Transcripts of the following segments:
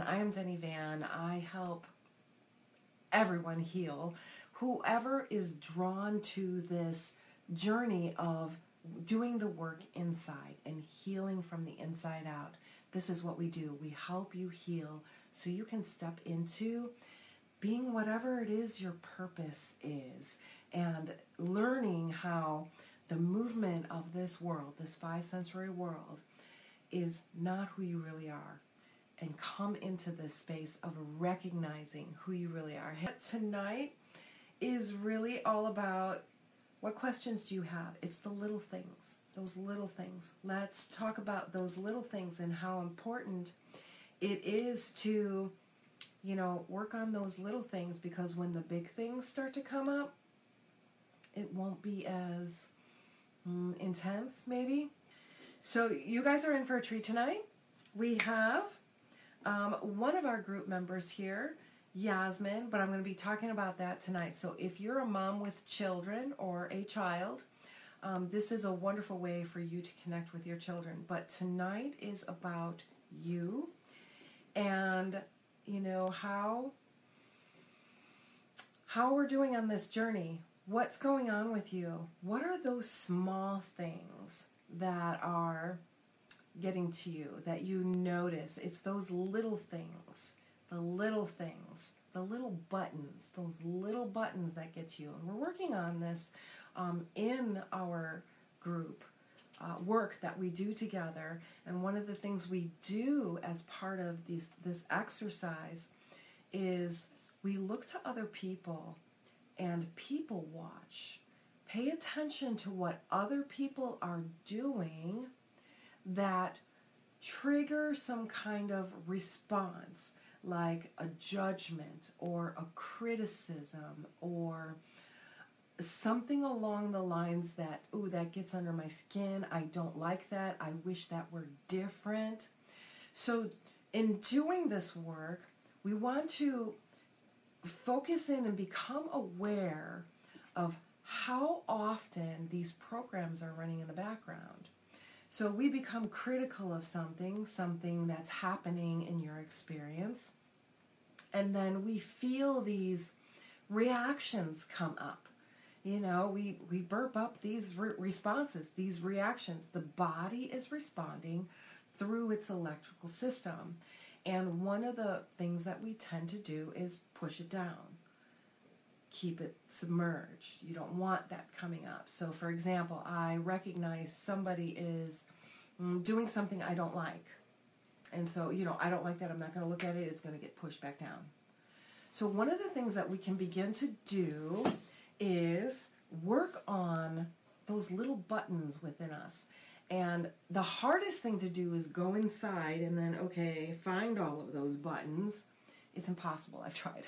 Van. I am Denny Van. I help everyone heal. Whoever is drawn to this journey of doing the work inside and healing from the inside out, this is what we do. We help you heal so you can step into being whatever it is your purpose is, and learning how the movement of this world, this five-sensory world, is not who you really are, and come into this space of recognizing who you really are. Tonight is really all about, what questions do you have? It's the little things, those little things. Let's talk about those little things and how important it is to, you know, work on those little things, because when the big things start to come up, it won't be as intense, maybe. So you guys are in for a treat tonight. We have one of our group members here, Yasmin, but I'm going to be talking about that tonight. So if you're a mom with children or a child, this is a wonderful way for you to connect with your children. But tonight is about you, and you know how we're doing on this journey. What's going on with you? What are those small things that are getting to you, that you notice? It's those little things. The little things, the little buttons, those little buttons that get you. And we're working on this in our group work that we do together. And one of the things we do as part of this exercise is we look to other people and people watch. Pay attention to what other people are doing that trigger some kind of response, like a judgment or a criticism or something along the lines that, ooh, that gets under my skin. I don't like that. I wish that were different. So in doing this work, we want to focus in and become aware of how often these programs are running in the background. So we become critical of something that's happening in your experience, and then we feel these reactions come up. You know, we burp up these responses, these reactions. The body is responding through its electrical system, and one of the things that we tend to do is push it down, keep it submerged. You don't want that coming up. So for example, I recognize somebody is doing something I don't like. And so, you know, I don't like that. I'm not going to look at it. It's going to get pushed back down. So one of the things that we can begin to do is work on those little buttons within us. And the hardest thing to do is go inside and then, okay, find all of those buttons. It's impossible. I've tried.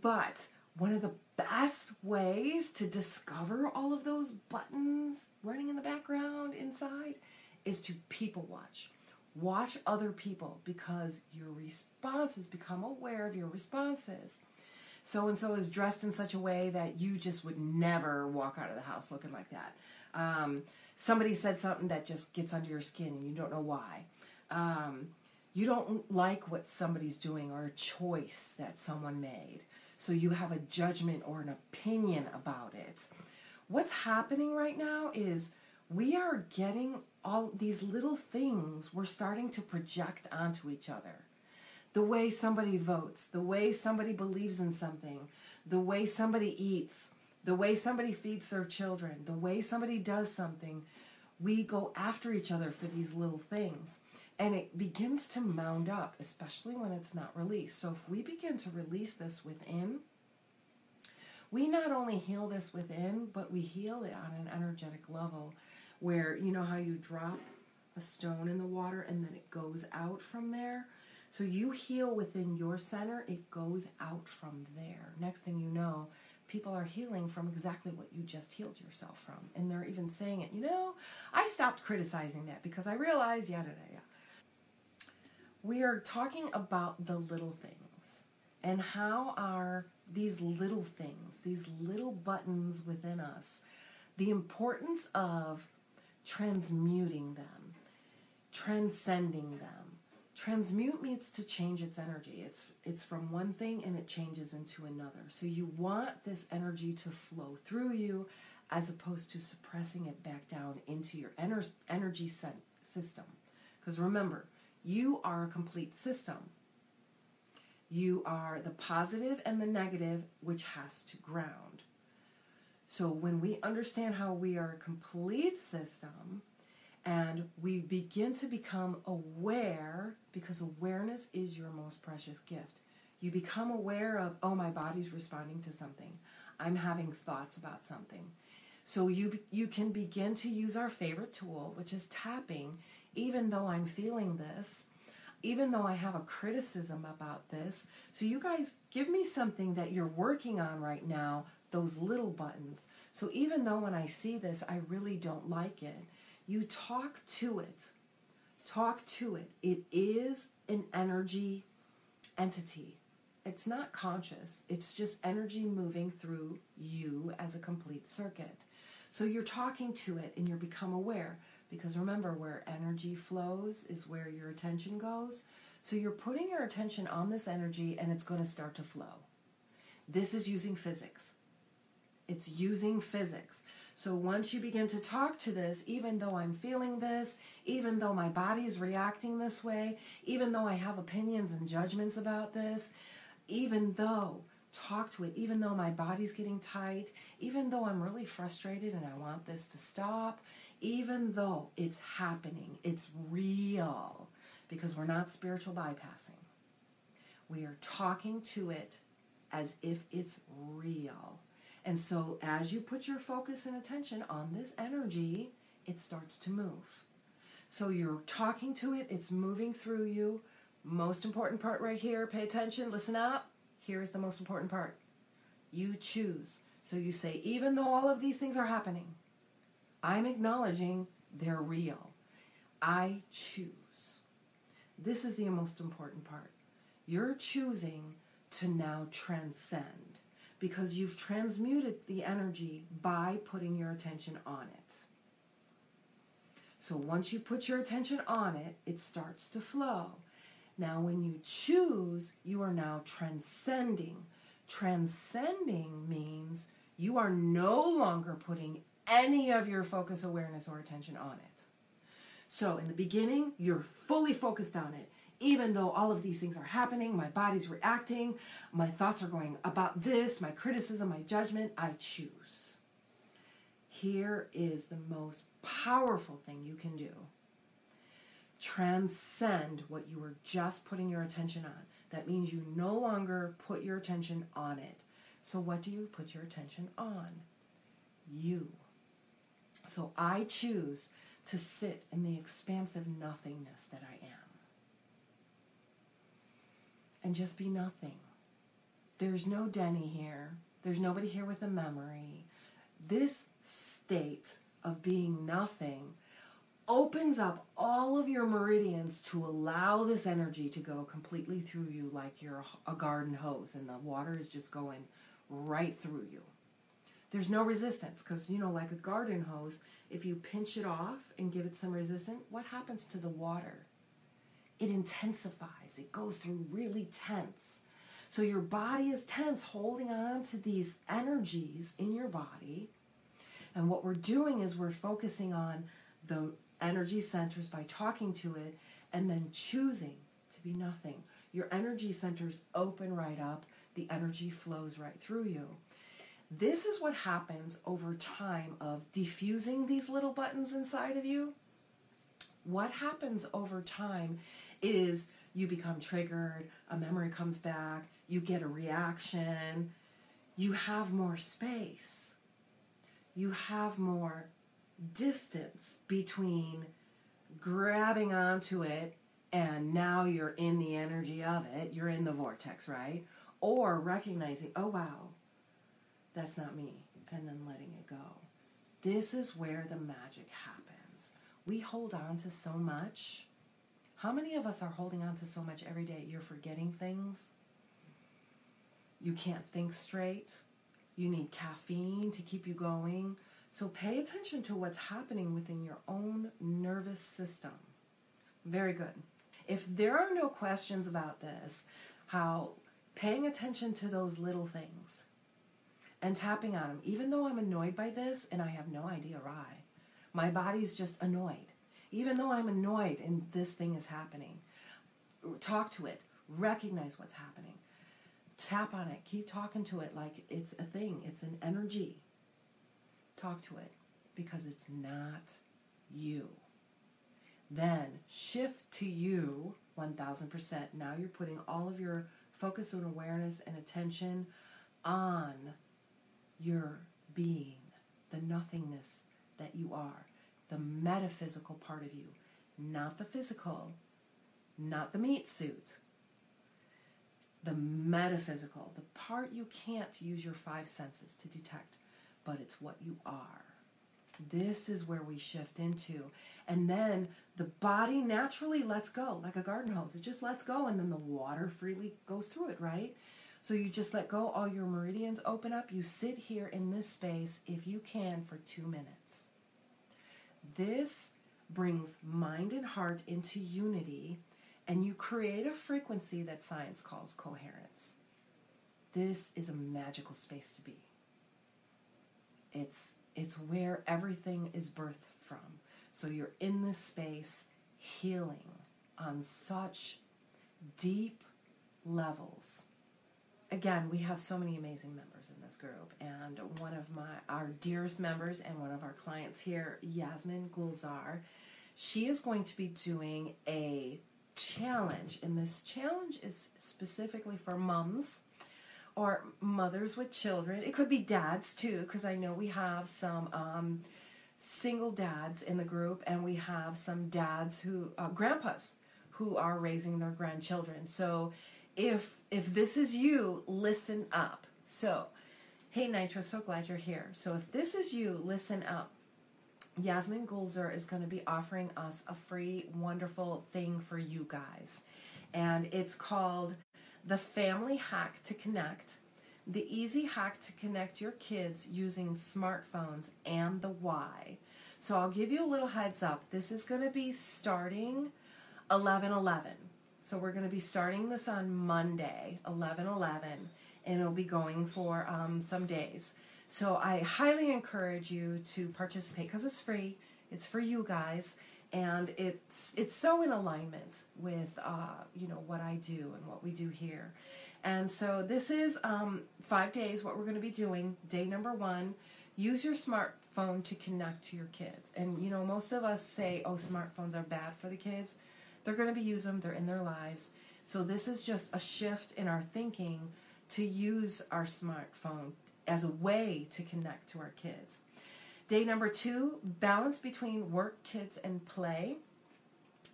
But one of the best ways to discover all of those buttons running in the background inside is to people watch. Watch other people, because your responses, become aware of your responses. So-and-so is dressed in such a way that you just would never walk out of the house looking like that. Somebody said something that just gets under your skin and you don't know why. You don't like what somebody's doing or a choice that someone made. So you have a judgment or an opinion about it. What's happening right now is we are getting all these little things we're starting to project onto each other. The way somebody votes, the way somebody believes in something, the way somebody eats, the way somebody feeds their children, the way somebody does something. We go after each other for these little things. And it begins to mound up, especially when it's not released. So if we begin to release this within, we not only heal this within, but we heal it on an energetic level, where you know how you drop a stone in the water and then it goes out from there? So you heal within your center, it goes out from there. Next thing you know, people are healing from exactly what you just healed yourself from. And they're even saying it, you know, I stopped criticizing that because I realized, yada, yada, yada. We are talking about the little things, and how are these little things, these little buttons within us, the importance of transmuting them, transcending them, Transmute means to change its energy. It's from one thing and it changes into another. So you want this energy to flow through you as opposed to suppressing it back down into your energy system. Because remember, you are a complete system. You are the positive and the negative, which has to ground. So when we understand how we are a complete system, and we begin to become aware, because awareness is your most precious gift. You become aware of, oh, my body's responding to something. I'm having thoughts about something. So you can begin to use our favorite tool, which is tapping. Even though I'm feeling this, even though I have a criticism about this, so you guys give me something that you're working on right now, those little buttons. So even though when I see this, I really don't like it, you talk to it. Talk to it. It is an energy entity. It's not conscious. It's just energy moving through you as a complete circuit. So you're talking to it and you become aware. Because remember, where energy flows is where your attention goes. So you're putting your attention on this energy and it's going to start to flow. This is using physics. It's using physics. So once you begin to talk to this, even though I'm feeling this, even though my body is reacting this way, even though I have opinions and judgments about this, even though, talk to it, even though my body's getting tight, even though I'm really frustrated and I want this to stop, even though it's happening, it's real, because we're not spiritual bypassing. We are talking to it as if it's real. And so as you put your focus and attention on this energy, it starts to move. So you're talking to it, it's moving through you. Most important part right here, pay attention, listen up. Here's the most important part. You choose. So you say, even though all of these things are happening, I'm acknowledging they're real. I choose. This is the most important part. You're choosing to now transcend, because you've transmuted the energy by putting your attention on it. So once you put your attention on it, it starts to flow. Now when you choose, you are now transcending. Transcending means you are no longer putting any of your focus, awareness, or attention on it. So in the beginning, you're fully focused on it. Even though all of these things are happening, my body's reacting, my thoughts are going about this, my criticism, my judgment, I choose. Here is the most powerful thing you can do. Transcend what you were just putting your attention on. That means you no longer put your attention on it. So what do you put your attention on? You. So I choose to sit in the expansive nothingness that I am. And just be nothing. There's no Denny here. There's nobody here with a memory. This state of being nothing opens up all of your meridians to allow this energy to go completely through you, like you're a garden hose and the water is just going right through you. There's no resistance, because, you know, like a garden hose, if you pinch it off and give it some resistance, what happens to the water? It intensifies. It goes through really tense. So your body is tense, holding on to these energies in your body. And what we're doing is we're focusing on the energy centers by talking to it and then choosing to be nothing. Your energy centers open right up. The energy flows right through you. This is what happens over time of diffusing these little buttons inside of you. What happens over time is you become triggered, a memory comes back, you get a reaction, you have more space, you have more distance between grabbing onto it and now you're in the energy of it, you're in the vortex, right? Or recognizing, oh wow, that's not me, and then letting it go. This is where the magic happens. We hold on to so much. How many of us are holding on to so much every day? You're forgetting things. You can't think straight. You need caffeine to keep you going. So pay attention to what's happening within your own nervous system. Very good. If there are no questions about this, how paying attention to those little things and tapping on them, even though I'm annoyed by this and I have no idea why, my body's just annoyed. Even though I'm annoyed and this thing is happening, talk to it, recognize what's happening, tap on it, keep talking to it like it's a thing, it's an energy. Talk to it because it's not you. Then shift to you 1,000%. Now you're putting all of your focus and awareness and attention on your being, the nothingness that you are, the metaphysical part of you, not the physical, not the meat suit, the metaphysical, the part you can't use your five senses to detect, but it's what you are. This is where we shift into. And then the body naturally lets go, like a garden hose. It just lets go, and then the water freely goes through it, right? So you just let go. All your meridians open up. You sit here in this space, if you can, for 2 minutes. This brings mind and heart into unity, and you create a frequency that science calls coherence. This is a magical space to be. It's where everything is birthed from. So you're in this space healing on such deep levels. Again, we have so many amazing members in this group, and one of our dearest members and one of our clients here, Yasmin Gulzar, she is going to be doing a challenge, and this challenge is specifically for moms or mothers with children. It could be dads too, because I know we have some single dads in the group, and we have some dads who, grandpas, who are raising their grandchildren. So if this is you, listen up. So, hey Nitra, so glad you're here. So if this is you, listen up. Yasmin Gulzar is going to be offering us a free, wonderful thing for you guys. And it's called The Family Hack to Connect, the easy hack to connect your kids using smartphones and the why. So I'll give you a little heads up. This is going to be starting 11/11. So we're going to be starting this on Monday, 11/11, and it'll be going for some days. So I highly encourage you to participate because it's free. It's for you guys, and it's so in alignment with what I do and what we do here. And so this is 5 days. What we're going to be doing. Day number 1: use your smartphone to connect to your kids. And most of us say, "Oh, smartphones are bad for the kids." They're going to use them. They're in their lives. So this is just a shift in our thinking to use our smartphone as a way to connect to our kids. Day number 2, balance between work, kids, and play.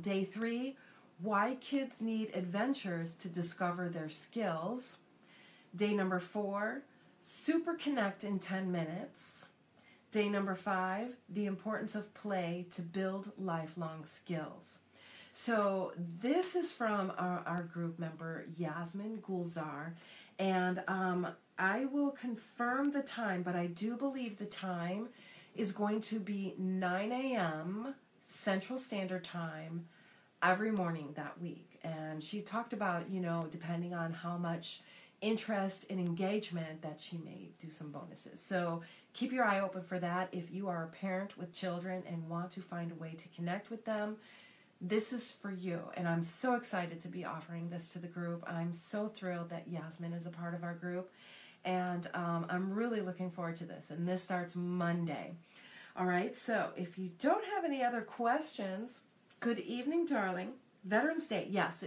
Day 3, why kids need adventures to discover their skills. Day number 4, super connect in 10 minutes. Day number 5, the importance of play to build lifelong skills. So this is from our group member, Yasmin Gulzar, and I will confirm the time, but I do believe the time is going to be 9 a.m. Central Standard Time every morning that week. And she talked about, depending on how much interest and engagement, that she may do some bonuses. So keep your eye open for that. If you are a parent with children and want to find a way to connect with them, this is for you, and I'm so excited to be offering this to the group. I'm so thrilled that Yasmin is a part of our group. And I'm really looking forward to this. And this starts Monday. All right, so if you don't have any other questions, good evening, darling. Veterans Day, yes,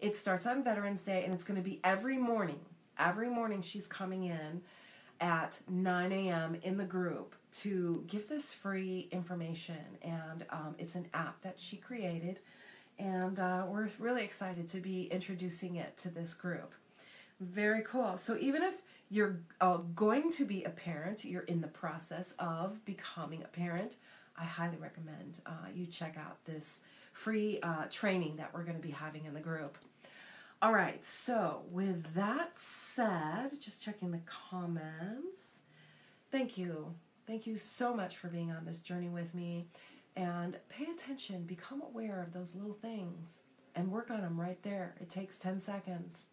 it starts on Veterans Day, and it's going to be every morning. Every morning she's coming in at 9 a.m. in the group to give this free information. And it's an app that she created. And we're really excited to be introducing it to this group. Very cool. So even if you're going to be a parent, you're in the process of becoming a parent, I highly recommend you check out this free training that we're going to be having in the group. All right, so with that said, just checking the comments. Thank you. Thank you so much for being on this journey with me. And pay attention. Become aware of those little things and work on them right there. It takes 10 seconds.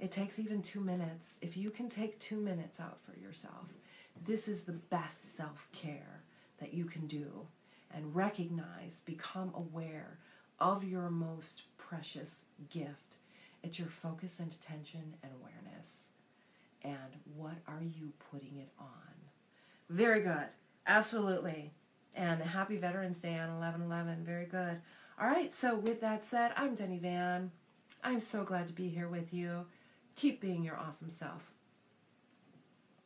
It takes even 2 minutes. If you can take 2 minutes out for yourself, this is the best self-care that you can do. And recognize, become aware of your most precious gift. It's your focus and attention and awareness. And what are you putting it on? Very good. Absolutely. And happy Veterans Day on 11/11. Very good. All right, so with that said, I'm Denny Van. I'm so glad to be here with you. Keep being your awesome self.